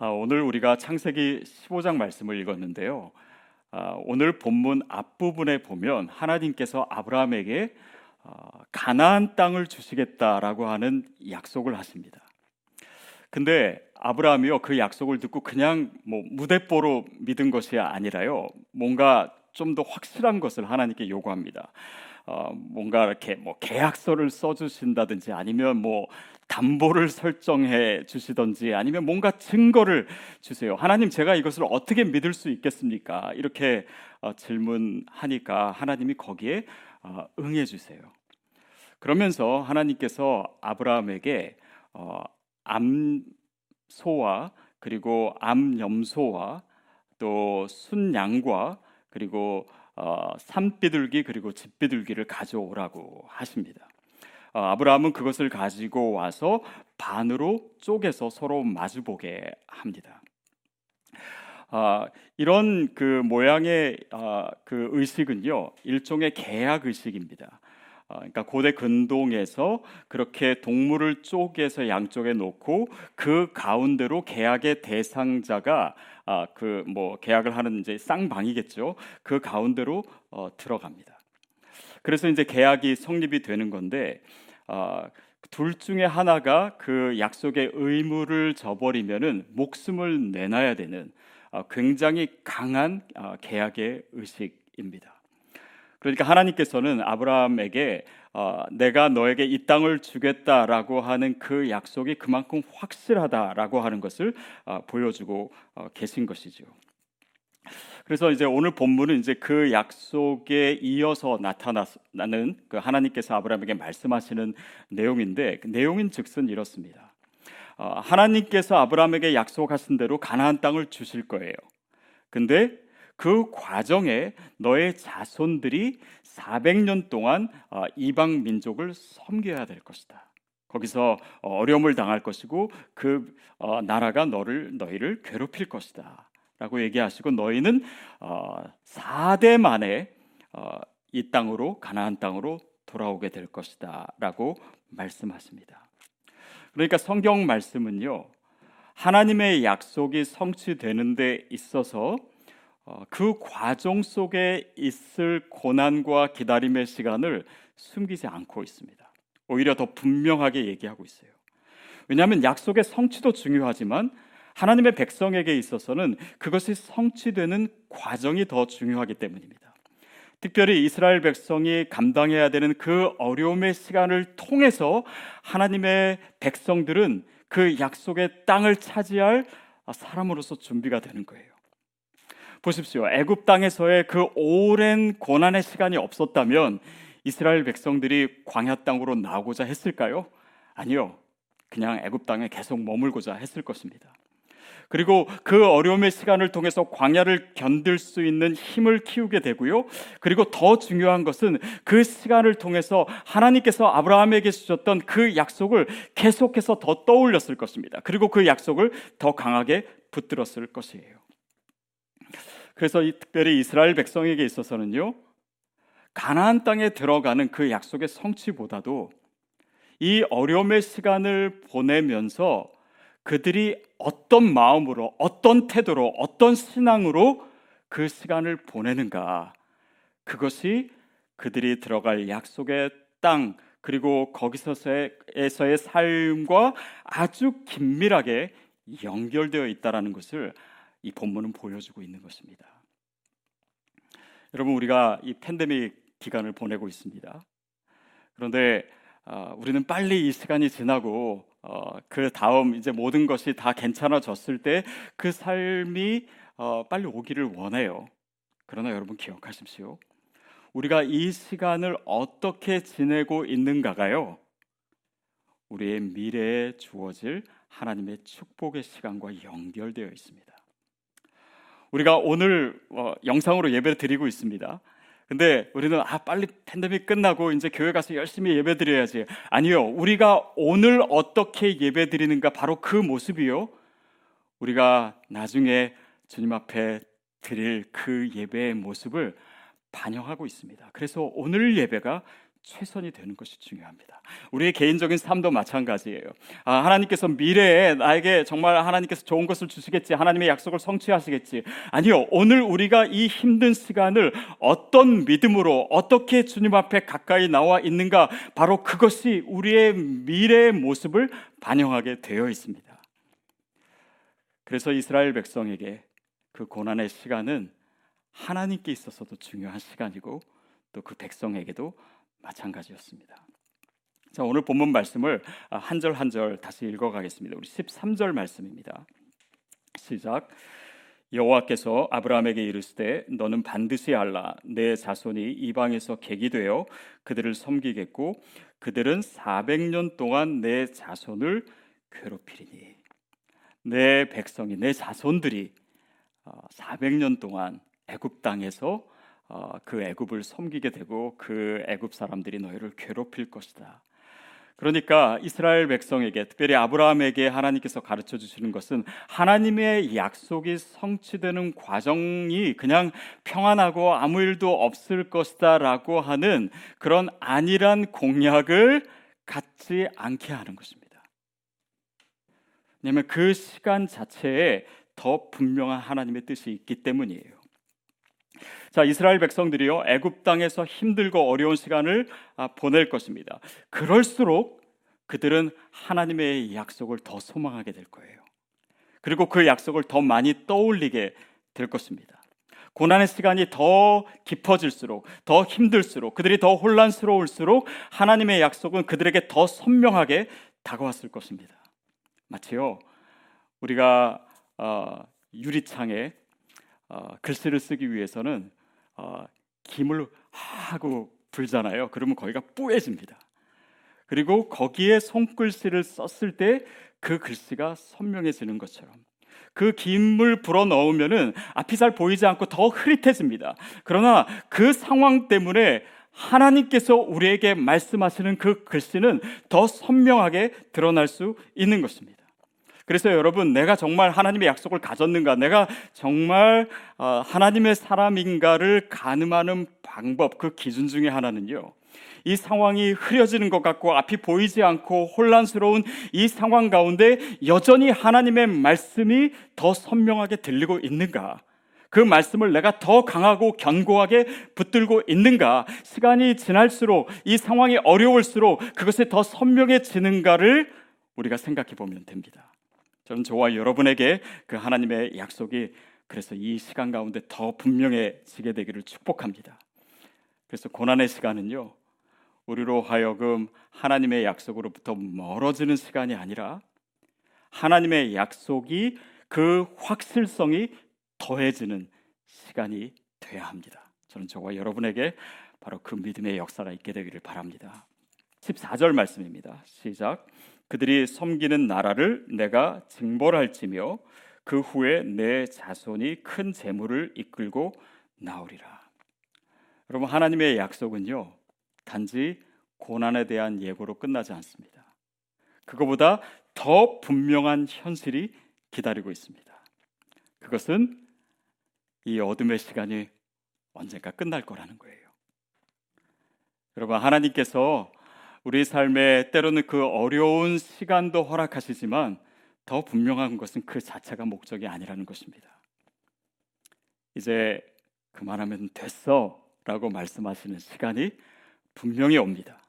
오늘 우리가 창세기 15장 말씀을 읽었는데요. 오늘 본문 앞부분에 보면 하나님께서 아브라함에게 가나안 땅을 주시겠다라고 하는 약속을 하십니다. 근데 아브라함이요, 그 약속을 듣고 그냥 무대뽀로 믿은 것이 아니라요, 뭔가 좀 더 확실한 것을 하나님께 요구합니다. 뭔가 이렇게 계약서를 써주신다든지, 아니면 담보를 설정해 주시든지, 아니면 뭔가 증거를 주세요. 하나님, 제가 이것을 어떻게 믿을 수 있겠습니까? 이렇게 질문하니까 하나님이 거기에 응해 주세요. 그러면서 하나님께서 아브라함에게 암소와 그리고 암염소와 또 순양과 그리고 산비둘기 그리고 집비둘기를 가져오라고 하십니다. 아브라함은 그것을 가지고 와서 반으로 쪼개서 서로 마주보게 합니다. 이런 그 모양의 그 의식은요, 일종의 계약 의식입니다. 그러니까 고대 근동에서 그렇게 동물을 쪼개서 양쪽에 놓고 그 가운데로 계약의 대상자가 계약을 하는 이제 쌍방이겠죠. 그 가운데로 들어갑니다. 그래서 이제 계약이 성립이 되는 건데, 둘 중에 하나가 그 약속의 의무를 저버리면은 목숨을 내놔야 되는 굉장히 강한 계약의 의식입니다. 그러니까 하나님께서는 아브라함에게 내가 너에게 이 땅을 주겠다라고 하는 그 약속이 그만큼 확실하다라고 하는 것을 보여주고 계신 것이죠. 그래서 이제 오늘 본문은 이제 그 약속에 이어서 나타나는 그 하나님께서 아브라함에게 말씀하시는 내용인데, 그 내용인즉슨 이렇습니다. 하나님께서 아브라함에게 약속하신 대로 가나안 땅을 주실 거예요. 근데 그 과정에 너의 자손들이 400년 동안 이방 민족을 섬겨야 될 것이다. 거기서 어려움을 당할 것이고 그 나라가 너희를 괴롭힐 것이다 라고 얘기하시고, 너희는 4대 만에 이 땅으로, 가나안 땅으로 돌아오게 될 것이다 라고 말씀하십니다. 그러니까 성경 말씀은요, 하나님의 약속이 성취되는 데 있어서 그 과정 속에 있을 고난과 기다림의 시간을 숨기지 않고 있습니다. 오히려 더 분명하게 얘기하고 있어요. 왜냐하면 약속의 성취도 중요하지만 하나님의 백성에게 있어서는 그것이 성취되는 과정이 더 중요하기 때문입니다. 특별히 이스라엘 백성이 감당해야 되는 그 어려움의 시간을 통해서 하나님의 백성들은 그 약속의 땅을 차지할 사람으로서 준비가 되는 거예요. 보십시오. 애굽 땅에서의 그 오랜 고난의 시간이 없었다면 이스라엘 백성들이 광야 땅으로 나오고자 했을까요? 아니요. 그냥 애굽 땅에 계속 머물고자 했을 것입니다. 그리고 그 어려움의 시간을 통해서 광야를 견딜 수 있는 힘을 키우게 되고요. 그리고 더 중요한 것은 그 시간을 통해서 하나님께서 아브라함에게 주셨던 그 약속을 계속해서 더 떠올렸을 것입니다. 그리고 그 약속을 더 강하게 붙들었을 것이에요. 그래서 특별히 이스라엘 백성에게 있어서는요, 가나안 땅에 들어가는 그 약속의 성취보다도 이 어려움의 시간을 보내면서 그들이 어떤 마음으로, 어떤 태도로, 어떤 신앙으로 그 시간을 보내는가, 그것이 그들이 들어갈 약속의 땅 그리고 거기서의 삶과 아주 긴밀하게 연결되어 있다는 것을 이 본문은 보여주고 있는 것입니다. 여러분, 우리가 이 팬데믹 기간을 보내고 있습니다. 그런데 우리는 빨리 이 시간이 지나고 그 다음 이제 모든 것이 다 괜찮아졌을 때 그 삶이 빨리 오기를 원해요. 그러나 여러분 기억하십시오. 우리가 이 시간을 어떻게 지내고 있는가가요, 우리의 미래에 주어질 하나님의 축복의 시간과 연결되어 있습니다. 우리가 오늘 영상으로 예배를 드리고 있습니다. 근데 우리는 빨리 팬데믹 끝나고 이제 교회 가서 열심히 예배 드려야지. 아니요. 우리가 오늘 어떻게 예배 드리는가, 바로 그 모습이요, 우리가 나중에 주님 앞에 드릴 그 예배의 모습을 반영하고 있습니다. 그래서 오늘 예배가 최선이 되는 것이 중요합니다. 우리의 개인적인 삶도 마찬가지예요. 하나님께서 미래에 나에게 정말 하나님께서 좋은 것을 주시겠지, 하나님의 약속을 성취하시겠지. 아니요, 오늘 우리가 이 힘든 시간을 어떤 믿음으로 어떻게 주님 앞에 가까이 나와 있는가, 바로 그것이 우리의 미래의 모습을 반영하게 되어 있습니다. 그래서 이스라엘 백성에게 그 고난의 시간은 하나님께 있어서도 중요한 시간이고 또 그 백성에게도 마찬가지였습니다. 자, 오늘 본문 말씀을 한 절 한 절 다시 읽어가겠습니다. 우리 13절 말씀입니다. 시작. 여호와께서 아브라함에게 이르시되 너는 반드시 알라. 내 자손이 이방에서 객이 되어 그들을 섬기겠고 그들은 400년 동안 내 자손을 괴롭히리니. 내 백성이, 내 자손들이 400년 동안 애굽 땅에서 그 애굽을 섬기게 되고 그 애굽 사람들이 너희를 괴롭힐 것이다. 그러니까 이스라엘 백성에게, 특별히 아브라함에게 하나님께서 가르쳐 주시는 것은 하나님의 약속이 성취되는 과정이 그냥 평안하고 아무 일도 없을 것이다 라고 하는 그런 안일한 공약을 갖지 않게 하는 것입니다. 왜냐하면 그 시간 자체에 더 분명한 하나님의 뜻이 있기 때문이에요. 자, 이스라엘 백성들이요, 애굽 땅에서 힘들고 어려운 시간을 보낼 것입니다. 그럴수록 그들은 하나님의 약속을 더 소망하게 될 거예요. 그리고 그 약속을 더 많이 떠올리게 될 것입니다. 고난의 시간이 더 깊어질수록, 더 힘들수록, 그들이 더 혼란스러울수록 하나님의 약속은 그들에게 더 선명하게 다가왔을 것입니다. 마치요, 우리가 유리창에 글씨를 쓰기 위해서는 김을 하고 불잖아요. 그러면 거기가 뿌얘집니다. 그리고 거기에 손글씨를 썼을 때 그 글씨가 선명해지는 것처럼 그 김을 불어 넣으면은 앞이 잘 보이지 않고 더 흐릿해집니다. 그러나 그 상황 때문에 하나님께서 우리에게 말씀하시는 그 글씨는 더 선명하게 드러날 수 있는 것입니다. 그래서 여러분, 내가 정말 하나님의 약속을 가졌는가, 내가 정말 하나님의 사람인가를 가늠하는 방법, 그 기준 중에 하나는요, 이 상황이 흐려지는 것 같고 앞이 보이지 않고 혼란스러운 이 상황 가운데 여전히 하나님의 말씀이 더 선명하게 들리고 있는가, 그 말씀을 내가 더 강하고 견고하게 붙들고 있는가, 시간이 지날수록 이 상황이 어려울수록 그것이 더 선명해지는가를 우리가 생각해 보면 됩니다. 저는 저와 여러분에게 그 하나님의 약속이 그래서 이 시간 가운데 더 분명해지게 되기를 축복합니다. 그래서 고난의 시간은요, 우리로 하여금 하나님의 약속으로부터 멀어지는 시간이 아니라 하나님의 약속이 그 확실성이 더해지는 시간이 돼야 합니다. 저는 저와 여러분에게 바로 그 믿음의 역사가 있게 되기를 바랍니다. 14절 말씀입니다. 시작. 그들이 섬기는 나라를 내가 징벌할지며 그 후에 내 자손이 큰 재물을 이끌고 나오리라. 여러분, 하나님의 약속은요, 단지 고난에 대한 예고로 끝나지 않습니다. 그거보다 더 분명한 현실이 기다리고 있습니다. 그것은 이 어둠의 시간이 언젠가 끝날 거라는 거예요. 여러분, 하나님께서 우리 삶에 때로는 그 어려운 시간도 허락하시지만 더 분명한 것은 그 자체가 목적이 아니라는 것입니다. 이제 그만하면 됐어 라고 말씀하시는 시간이 분명히 옵니다.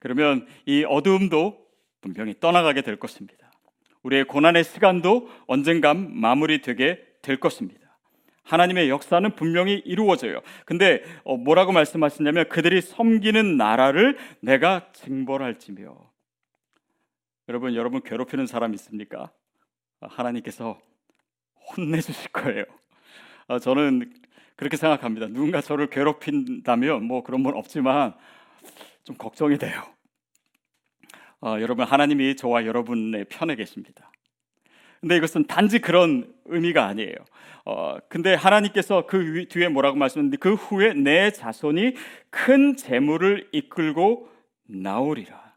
그러면 이 어두움도 분명히 떠나가게 될 것입니다. 우리의 고난의 시간도 언젠간 마무리되게 될 것입니다. 하나님의 역사는 분명히 이루어져요. 근데 뭐라고 말씀하시냐면 그들이 섬기는 나라를 내가 징벌할지며. 여러분, 괴롭히는 사람 있습니까? 하나님께서 혼내주실 거예요. 저는 그렇게 생각합니다. 누군가 저를 괴롭힌다면 뭐 그런 건 없지만 좀 걱정이 돼요. 여러분, 하나님이 저와 여러분의 편에 계십니다. 근데 이것은 단지 그런 의미가 아니에요. 근데 하나님께서 그 뒤에 뭐라고 말씀하셨는데 그 후에 내 자손이 큰 재물을 이끌고 나오리라.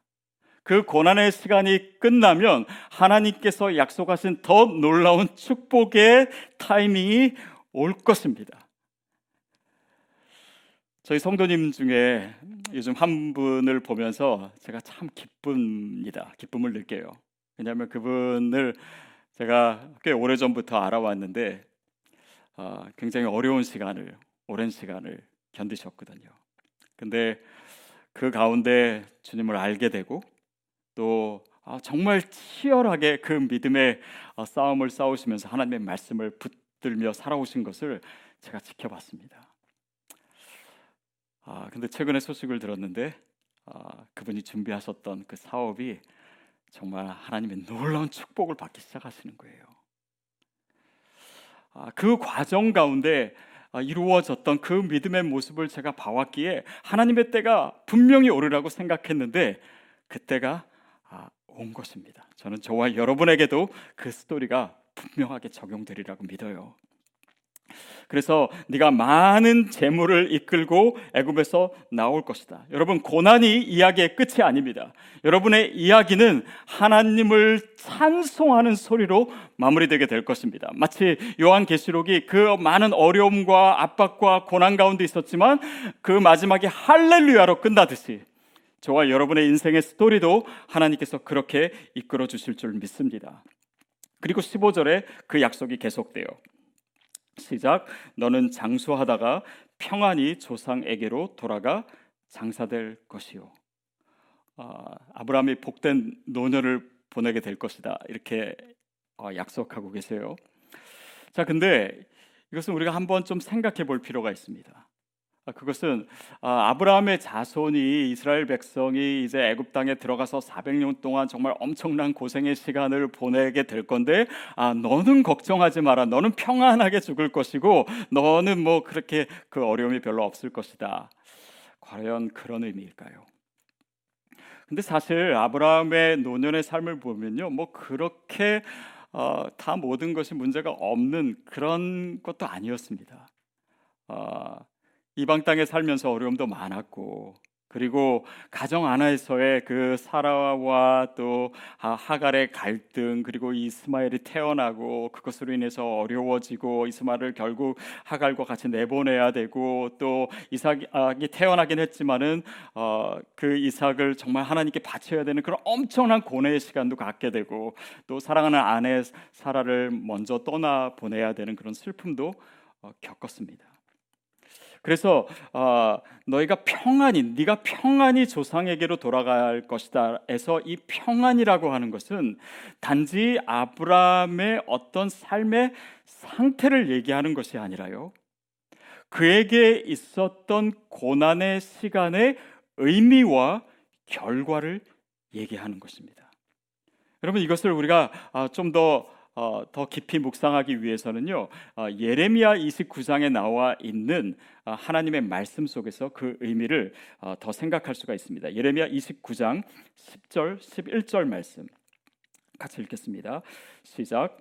그 고난의 시간이 끝나면 하나님께서 약속하신 더 놀라운 축복의 타이밍이 올 것입니다. 저희 성도님 중에 요즘 한 분을 보면서 제가 참 기쁩니다. 기쁨을 느껴요. 왜냐하면 그분을 제가 꽤 오래전부터 알아왔는데 굉장히 어려운 시간을, 오랜 시간을 견디셨거든요. 근데 그 가운데 주님을 알게 되고 또 정말 치열하게 그 믿음의 싸움을 싸우시면서 하나님의 말씀을 붙들며 살아오신 것을 제가 지켜봤습니다. 근데 최근에 소식을 들었는데 그분이 준비하셨던 그 사업이 정말 하나님의 놀라운 축복을 받기 시작하시는 거예요. 그 과정 가운데 이루어졌던 그 믿음의 모습을 제가 봐왔기에 하나님의 때가 분명히 오르라고 생각했는데 그때가 온 것입니다. 저는 저와 여러분에게도 그 스토리가 분명하게 적용되리라고 믿어요. 그래서 네가 많은 재물을 이끌고 애굽에서 나올 것이다. 여러분, 고난이 이야기의 끝이 아닙니다. 여러분의 이야기는 하나님을 찬송하는 소리로 마무리되게 될 것입니다. 마치 요한계시록이 그 많은 어려움과 압박과 고난 가운데 있었지만 그 마지막이 할렐루야로 끝나듯이 저와 여러분의 인생의 스토리도 하나님께서 그렇게 이끌어 주실 줄 믿습니다. 그리고 15절에 그 약속이 계속돼요. 시작. 너는 장수하다가 평안히 조상에게로 돌아가 장사될 것이요. 아브라함이 복된 노년을 보내게 될 것이다. 이렇게 약속하고 계세요. 자, 근데 이것은 우리가 한번 좀 생각해 볼 필요가 있습니다. 그것은 아브라함의 자손이, 이스라엘 백성이 이제 애굽 땅에 들어가서 400년 동안 정말 엄청난 고생의 시간을 보내게 될 건데, 너는 걱정하지 마라. 너는 평안하게 죽을 것이고 너는 뭐 그렇게 그 어려움이 별로 없을 것이다. 과연 그런 의미일까요? 근데 사실 아브라함의 노년의 삶을 보면요, 뭐 그렇게 다 모든 것이 문제가 없는 그런 것도 아니었습니다. 이방 땅에 살면서 어려움도 많았고, 그리고 가정 안에서의 그 사라와 또 하갈의 갈등, 그리고 이스마엘이 태어나고 그것으로 인해서 어려워지고 이스마엘을 결국 하갈과 같이 내보내야 되고, 또 이삭이 태어나긴 했지만은 그 이삭을 정말 하나님께 바쳐야 되는 그런 엄청난 고뇌의 시간도 갖게 되고, 또 사랑하는 아내 사라를 먼저 떠나 보내야 되는 그런 슬픔도 겪었습니다. 그래서 네가 평안히 조상에게로 돌아갈 것이다 해서 이 평안이라고 하는 것은 단지 아브라함의 어떤 삶의 상태를 얘기하는 것이 아니라요, 그에게 있었던 고난의 시간의 의미와 결과를 얘기하는 것입니다. 여러분, 이것을 우리가 좀 더 깊이 묵상하기 위해서는요, 예레미야 29장에 나와 있는 하나님의 말씀 속에서 그 의미를 더 생각할 수가 있습니다. 예레미야 29장 10절 11절 말씀 같이 읽겠습니다. 시작.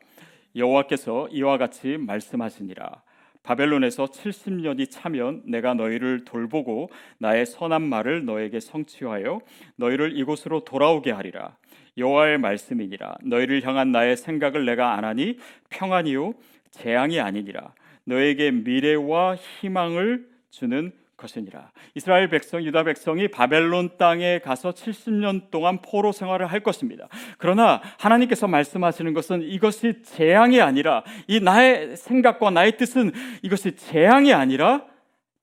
여호와께서 이와 같이 말씀하시니라. 바벨론에서 70년이 차면 내가 너희를 돌보고 나의 선한 말을 너에게 성취하여 너희를 이곳으로 돌아오게 하리라. 여호와의 말씀이니라. 너희를 향한 나의 생각을 내가 아나니 평안이요 재앙이 아니니라. 너에게 미래와 희망을 주는 것이니라. 이스라엘 백성, 유다 백성이 바벨론 땅에 가서 70년 동안 포로 생활을 할 것입니다. 그러나 하나님께서 말씀하시는 것은 이것이 재앙이 아니라, 이 나의 생각과 나의 뜻은 이것이 재앙이 아니라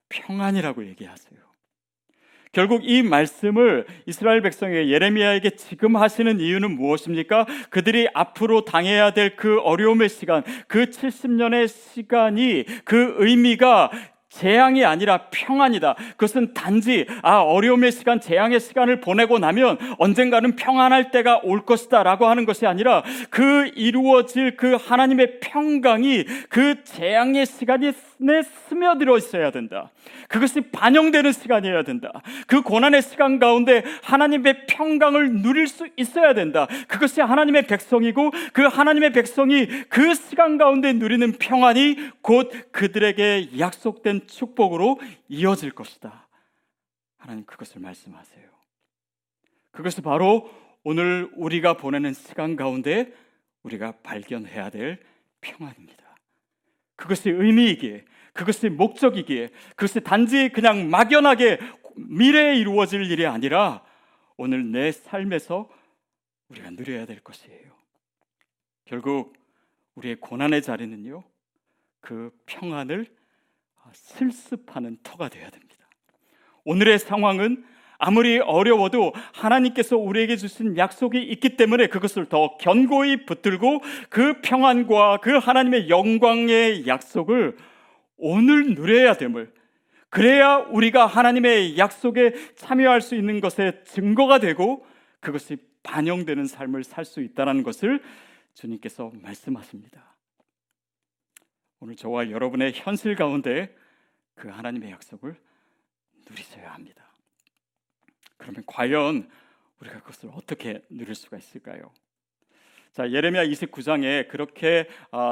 평안이라고 얘기하세요. 결국 이 말씀을 이스라엘 백성에게, 예레미야에게 지금 하시는 이유는 무엇입니까? 그들이 앞으로 당해야 될 그 어려움의 시간, 그 70년의 시간이, 그 의미가 재앙이 아니라 평안이다. 그것은 단지 어려움의 시간, 재앙의 시간을 보내고 나면 언젠가는 평안할 때가 올 것이다 라고 하는 것이 아니라, 그 이루어질 그 하나님의 평강이 그 재앙의 시간에 스며들어 있어야 된다. 그것이 반영되는 시간이어야 된다. 그 고난의 시간 가운데 하나님의 평강을 누릴 수 있어야 된다. 그것이 하나님의 백성이고, 그 하나님의 백성이 그 시간 가운데 누리는 평안이 곧 그들에게 약속된 축복으로 이어질 것이다. 하나님 그것을 말씀하세요. 그것이 바로 오늘 우리가 보내는 시간 가운데 우리가 발견해야 될 평안입니다. 그것이 의미이기에, 그것의 목적이기에, 그것이 단지 그냥 막연하게 미래에 이루어질 일이 아니라 오늘 내 삶에서 우리가 누려야 될 것이에요. 결국 우리의 고난의 자리는요, 그 평안을 실습하는 터가 되어야 됩니다. 오늘의 상황은 아무리 어려워도 하나님께서 우리에게 주신 약속이 있기 때문에 그것을 더 견고히 붙들고 그 평안과 그 하나님의 영광의 약속을 오늘 누려야 됨을, 그래야 우리가 하나님의 약속에 참여할 수 있는 것의 증거가 되고 그것이 반영되는 삶을 살 수 있다는 것을 주님께서 말씀하십니다. 오늘 저와 여러분의 현실 가운데 그 하나님의 약속을 누리셔야 합니다. 그러면 과연 우리가 그것을 어떻게 누릴 수가 있을까요? 자, 예레미야 29장에 그렇게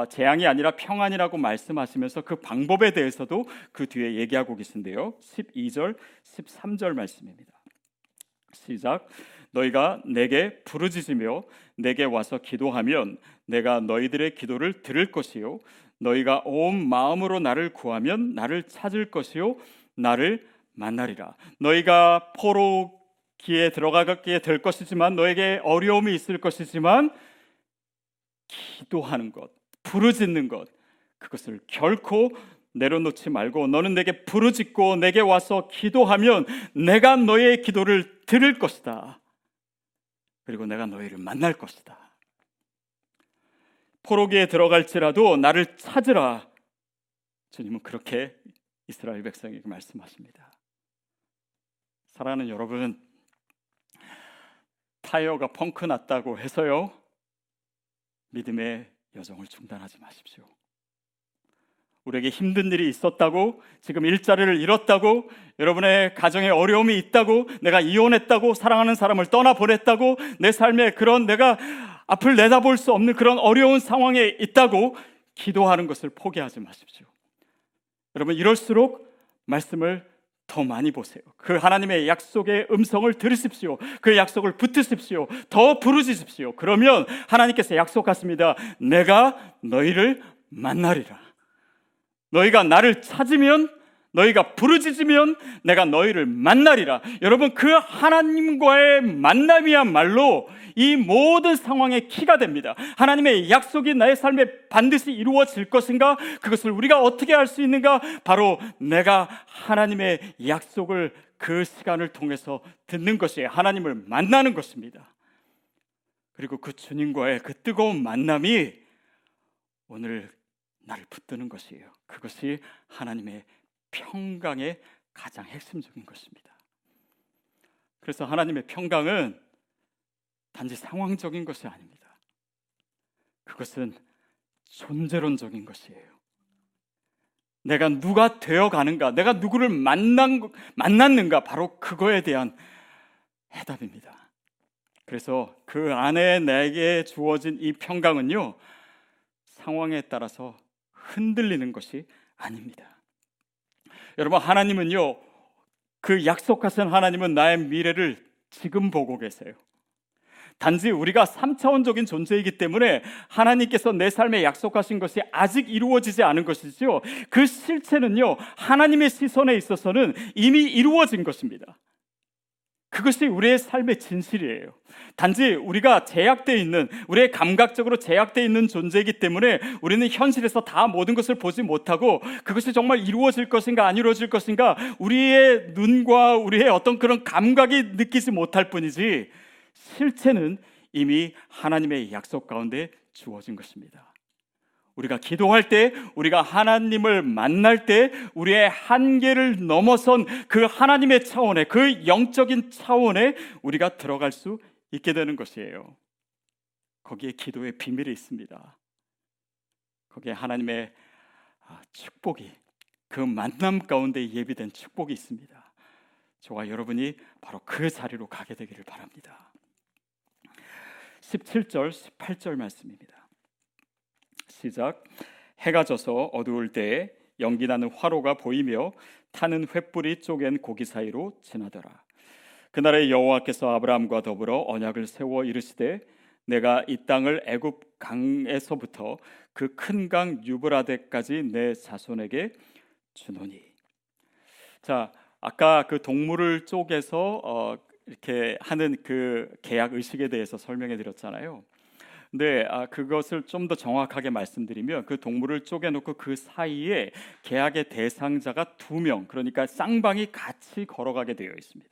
재앙이 아니라 평안이라고 말씀하시면서 그 방법에 대해서도 그 뒤에 얘기하고 계신데요, 12절 13절 말씀입니다. 시작. 너희가 내게 부르짖으며 내게 와서 기도하면 내가 너희들의 기도를 들을 것이요, 너희가 온 마음으로 나를 구하면 나를 찾을 것이요, 나를 만나리라. 너희가 포로기에 들어가게 될 것이지만, 너에게 어려움이 있을 것이지만, 기도하는 것, 부르짖는 것, 그것을 결코 내려놓지 말고 너는 내게 부르짖고 내게 와서 기도하면 내가 너의 기도를 들을 것이다. 그리고 내가 너희를 만날 것이다. 포로기에 들어갈지라도 나를 찾으라. 주님은 그렇게 이스라엘 백성에게 말씀하십니다. 사랑하는 여러분, 타이어가 펑크 났다고 해서요, 믿음의 여정을 중단하지 마십시오. 우리에게 힘든 일이 있었다고, 지금 일자리를 잃었다고, 여러분의 가정에 어려움이 있다고, 내가 이혼했다고, 사랑하는 사람을 떠나보냈다고, 내 삶에 그런 내가 앞을 내다볼 수 없는 그런 어려운 상황에 있다고 기도하는 것을 포기하지 마십시오. 여러분, 이럴수록 말씀을 더 많이 보세요. 그 하나님의 약속의 음성을 들으십시오. 그 약속을 붙드십시오. 더 부르짖으십시오. 그러면 하나님께서 약속하십니다. 내가 너희를 만나리라. 너희가 나를 찾으면, 너희가 부르짖으면 내가 너희를 만나리라. 여러분, 그 하나님과의 만남이야말로 이 모든 상황의 키가 됩니다. 하나님의 약속이 나의 삶에 반드시 이루어질 것인가? 그것을 우리가 어떻게 할 수 있는가? 바로 내가 하나님의 약속을 그 시간을 통해서 듣는 것이 하나님을 만나는 것입니다. 그리고 그 주님과의 그 뜨거운 만남이 오늘 나를 붙드는 것이에요. 그것이 하나님의 평강의 가장 핵심적인 것입니다. 그래서 하나님의 평강은 단지 상황적인 것이 아닙니다. 그것은 존재론적인 것이에요. 내가 누가 되어가는가, 내가 누구를 만났는가, 바로 그거에 대한 해답입니다. 그래서 그 안에 내게 주어진 이 평강은요, 상황에 따라서 흔들리는 것이 아닙니다. 여러분, 하나님은요, 그 약속하신 하나님은 나의 미래를 지금 보고 계세요. 단지 우리가 3차원적인 존재이기 때문에 하나님께서 내 삶에 약속하신 것이 아직 이루어지지 않은 것이지요, 그 실체는요, 하나님의 시선에 있어서는 이미 이루어진 것입니다. 그것이 우리의 삶의 진실이에요. 단지 우리가 제약되어 있는, 우리의 감각적으로 제약되어 있는 존재이기 때문에 우리는 현실에서 다 모든 것을 보지 못하고 그것이 정말 이루어질 것인가 안 이루어질 것인가 우리의 눈과 우리의 어떤 그런 감각이 느끼지 못할 뿐이지, 실체는 이미 하나님의 약속 가운데 주어진 것입니다. 우리가 기도할 때, 우리가 하나님을 만날 때, 우리의 한계를 넘어선 그 하나님의 차원에, 그 영적인 차원에 우리가 들어갈 수 있게 되는 것이에요. 거기에 기도의 비밀이 있습니다. 거기에 하나님의 축복이, 그 만남 가운데 예비된 축복이 있습니다. 저와 여러분이 바로 그 자리로 가게 되기를 바랍니다. 17절, 18절 말씀입니다. 시작. 해가 져서 어두울 때에 연기 나는 화로가 보이며 타는 횃불이 쪼갠 고기 사이로 지나더라. 그날에 여호와께서 아브라함과 더불어 언약을 세워 이르시되, 내가 이 땅을 애굽 강에서부터 그 큰 강 유브라데까지 내 자손에게 주노니. 자, 아까 그 동물을 쪼개서 이렇게 하는 그 계약 의식에 대해서 설명해 드렸잖아요. 근데 그것을 좀 더 정확하게 말씀드리면, 그 동물을 쪼개놓고 그 사이에 계약의 대상자가 2명, 그러니까 쌍방이 같이 걸어가게 되어 있습니다.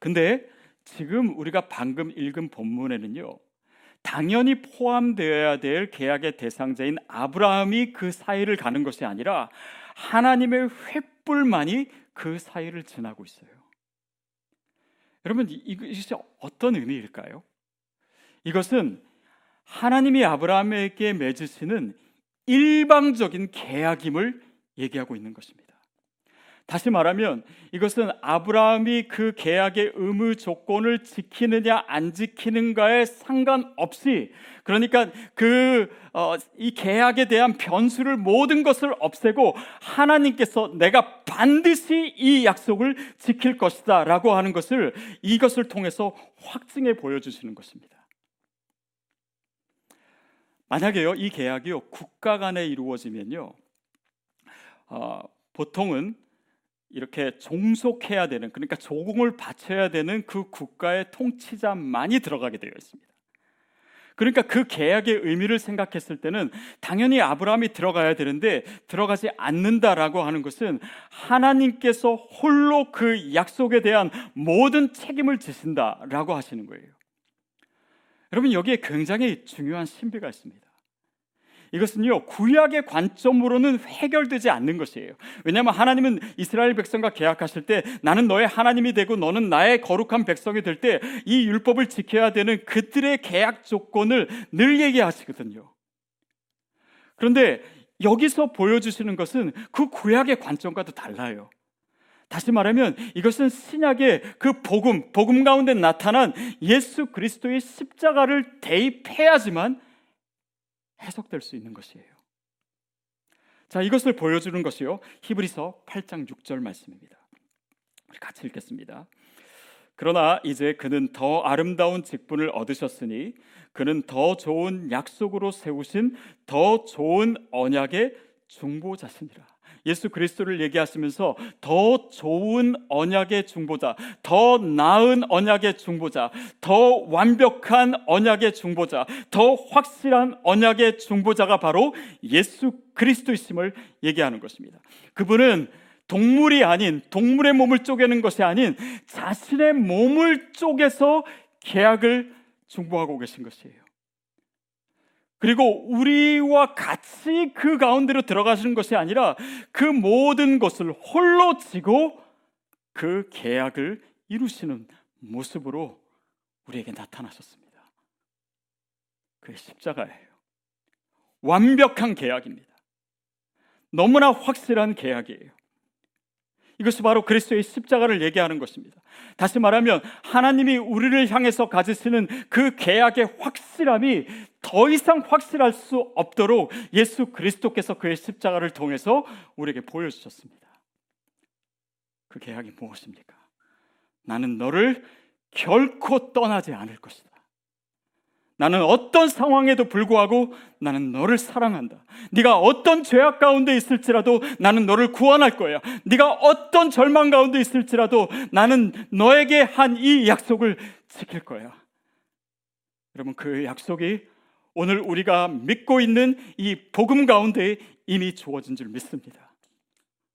근데 지금 우리가 방금 읽은 본문에는요, 당연히 포함되어야 될 계약의 대상자인 아브라함이 그 사이를 가는 것이 아니라 하나님의 횃불만이 그 사이를 지나고 있어요. 여러분, 이것이 어떤 의미일까요? 이것은 하나님이 아브라함에게 맺으시는 일방적인 계약임을 얘기하고 있는 것입니다. 다시 말하면 이것은 아브라함이 그 계약의 의무 조건을 지키느냐 안 지키는가에 상관없이, 그러니까 이 계약에 대한 변수를, 모든 것을 없애고 하나님께서 내가 반드시 이 약속을 지킬 것이다 라고 하는 것을, 이것을 통해서 확증해 보여주시는 것입니다. 만약에요, 이 계약이요, 국가 간에 이루어지면요, 보통은 이렇게 종속해야 되는, 그러니까 조공을 바쳐야 되는 그 국가의 통치자만이 들어가게 되어 있습니다. 그러니까 그 계약의 의미를 생각했을 때는 당연히 아브라함이 들어가야 되는데 들어가지 않는다라고 하는 것은 하나님께서 홀로 그 약속에 대한 모든 책임을 지신다라고 하시는 거예요. 여러분, 여기에 굉장히 중요한 신비가 있습니다. 이것은요, 구약의 관점으로는 해결되지 않는 것이에요. 왜냐하면 하나님은 이스라엘 백성과 계약하실 때 나는 너의 하나님이 되고 너는 나의 거룩한 백성이 될 때 이 율법을 지켜야 되는 그들의 계약 조건을 늘 얘기하시거든요. 그런데 여기서 보여주시는 것은 그 구약의 관점과도 달라요. 다시 말하면 이것은 신약의 그 복음 가운데 나타난 예수 그리스도의 십자가를 대입해야지만 해석될 수 있는 것이에요. 자, 이것을 보여주는 것이요, 히브리서 8장 6절 말씀입니다. 우리 같이 읽겠습니다. 그러나 이제 그는 더 아름다운 직분을 얻으셨으니 그는 더 좋은 약속으로 세우신 더 좋은 언약의 중보자시니라. 예수 그리스도를 얘기하시면서 더 좋은 언약의 중보자, 더 나은 언약의 중보자, 더 완벽한 언약의 중보자, 더 확실한 언약의 중보자가 바로 예수 그리스도이심을 얘기하는 것입니다. 그분은 동물이 아닌, 동물의 몸을 쪼개는 것이 아닌 자신의 몸을 쪼개서 계약을 중보하고 계신 것이에요. 그리고 우리와 같이 그 가운데로 들어가시는 것이 아니라 그 모든 것을 홀로 지고 그 계약을 이루시는 모습으로 우리에게 나타나셨습니다. 그게 십자가예요. 완벽한 계약입니다. 너무나 확실한 계약이에요. 이것이 바로 그리스도의 십자가를 얘기하는 것입니다. 다시 말하면 하나님이 우리를 향해서 가지시는 그 계약의 확실함이 더 이상 확실할 수 없도록 예수 그리스도께서 그의 십자가를 통해서 우리에게 보여주셨습니다. 그 계약이 무엇입니까? 나는 너를 결코 떠나지 않을 것이다. 나는 어떤 상황에도 불구하고 나는 너를 사랑한다. 네가 어떤 죄악 가운데 있을지라도 나는 너를 구원할 거야. 네가 어떤 절망 가운데 있을지라도 나는 너에게 한 이 약속을 지킬 거야. 여러분, 그 약속이 오늘 우리가 믿고 있는 이 복음 가운데 이미 주어진 줄 믿습니다.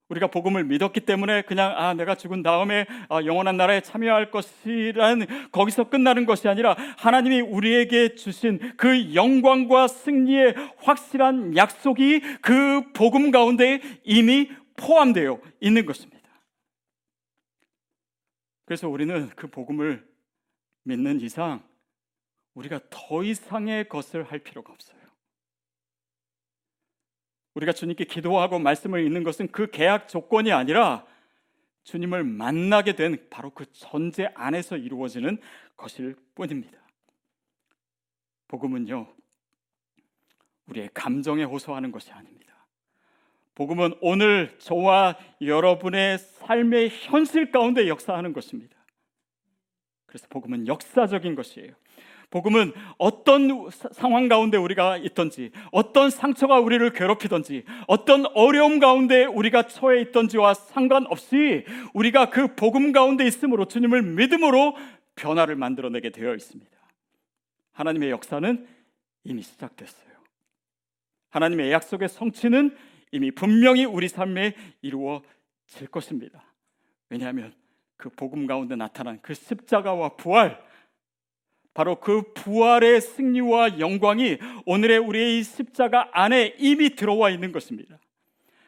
우리가 복음을 믿었기 때문에 그냥 내가 죽은 다음에 영원한 나라에 참여할 것이라는, 거기서 끝나는 것이 아니라 하나님이 우리에게 주신 그 영광과 승리의 확실한 약속이 그 복음 가운데 이미 포함되어 있는 것입니다. 그래서 우리는 그 복음을 믿는 이상 우리가 더 이상의 것을 할 필요가 없어요. 우리가 주님께 기도하고 말씀을 읽는 것은 그 계약 조건이 아니라 주님을 만나게 된 바로 그 전제 안에서 이루어지는 것일 뿐입니다. 복음은요, 우리의 감정에 호소하는 것이 아닙니다. 복음은 오늘 저와 여러분의 삶의 현실 가운데 역사하는 것입니다. 그래서 복음은 역사적인 것이에요. 복음은 어떤 상황 가운데 우리가 있든지, 어떤 상처가 우리를 괴롭히든지, 어떤 어려움 가운데 우리가 처해 있든지와 상관없이 우리가 그 복음 가운데 있음으로, 주님을 믿음으로 변화를 만들어내게 되어 있습니다. 하나님의 역사는 이미 시작됐어요. 하나님의 약속의 성취는 이미 분명히 우리 삶에 이루어질 것입니다. 왜냐하면 그 복음 가운데 나타난 그 십자가와 부활, 바로 그 부활의 승리와 영광이 오늘의 우리의 이 십자가 안에 이미 들어와 있는 것입니다.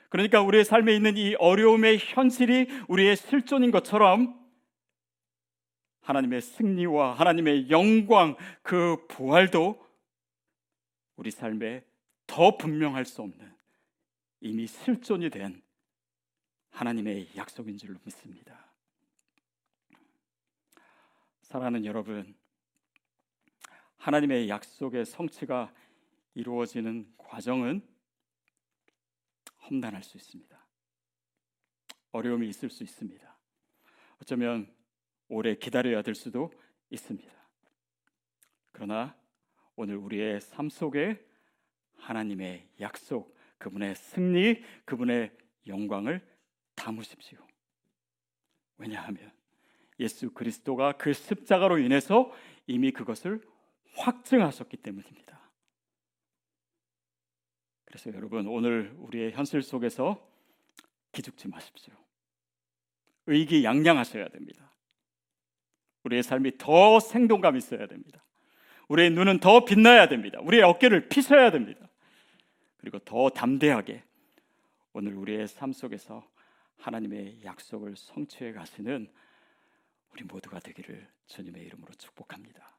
그러니까 우리의 삶에 있는 이 어려움의 현실이 우리의 실존인 것처럼 하나님의 승리와 하나님의 영광, 그 부활도 우리 삶에 더 분명할 수 없는 이미 실존이 된 하나님의 약속인 줄로 믿습니다. 사랑하는 여러분, 하나님의 약속의 성취가 이루어지는 과정은 험난할 수 있습니다. 어려움이 있을 수 있습니다. 어쩌면 오래 기다려야 될 수도 있습니다. 그러나 오늘 우리의 삶 속에 하나님의 약속, 그분의 승리, 그분의 영광을 담으십시오. 왜냐하면 예수 그리스도가 그 십자가로 인해서 이미 그것을 확증하셨기 때문입니다. 그래서 여러분, 오늘 우리의 현실 속에서 기죽지 마십시오. 의기양양하셔야 됩니다. 우리의 삶이 더 생동감 있어야 됩니다. 우리의 눈은 더 빛나야 됩니다. 우리의 어깨를 피셔야 됩니다. 그리고 더 담대하게 오늘 우리의 삶 속에서 하나님의 약속을 성취해 가시는 우리 모두가 되기를 주님의 이름으로 축복합니다.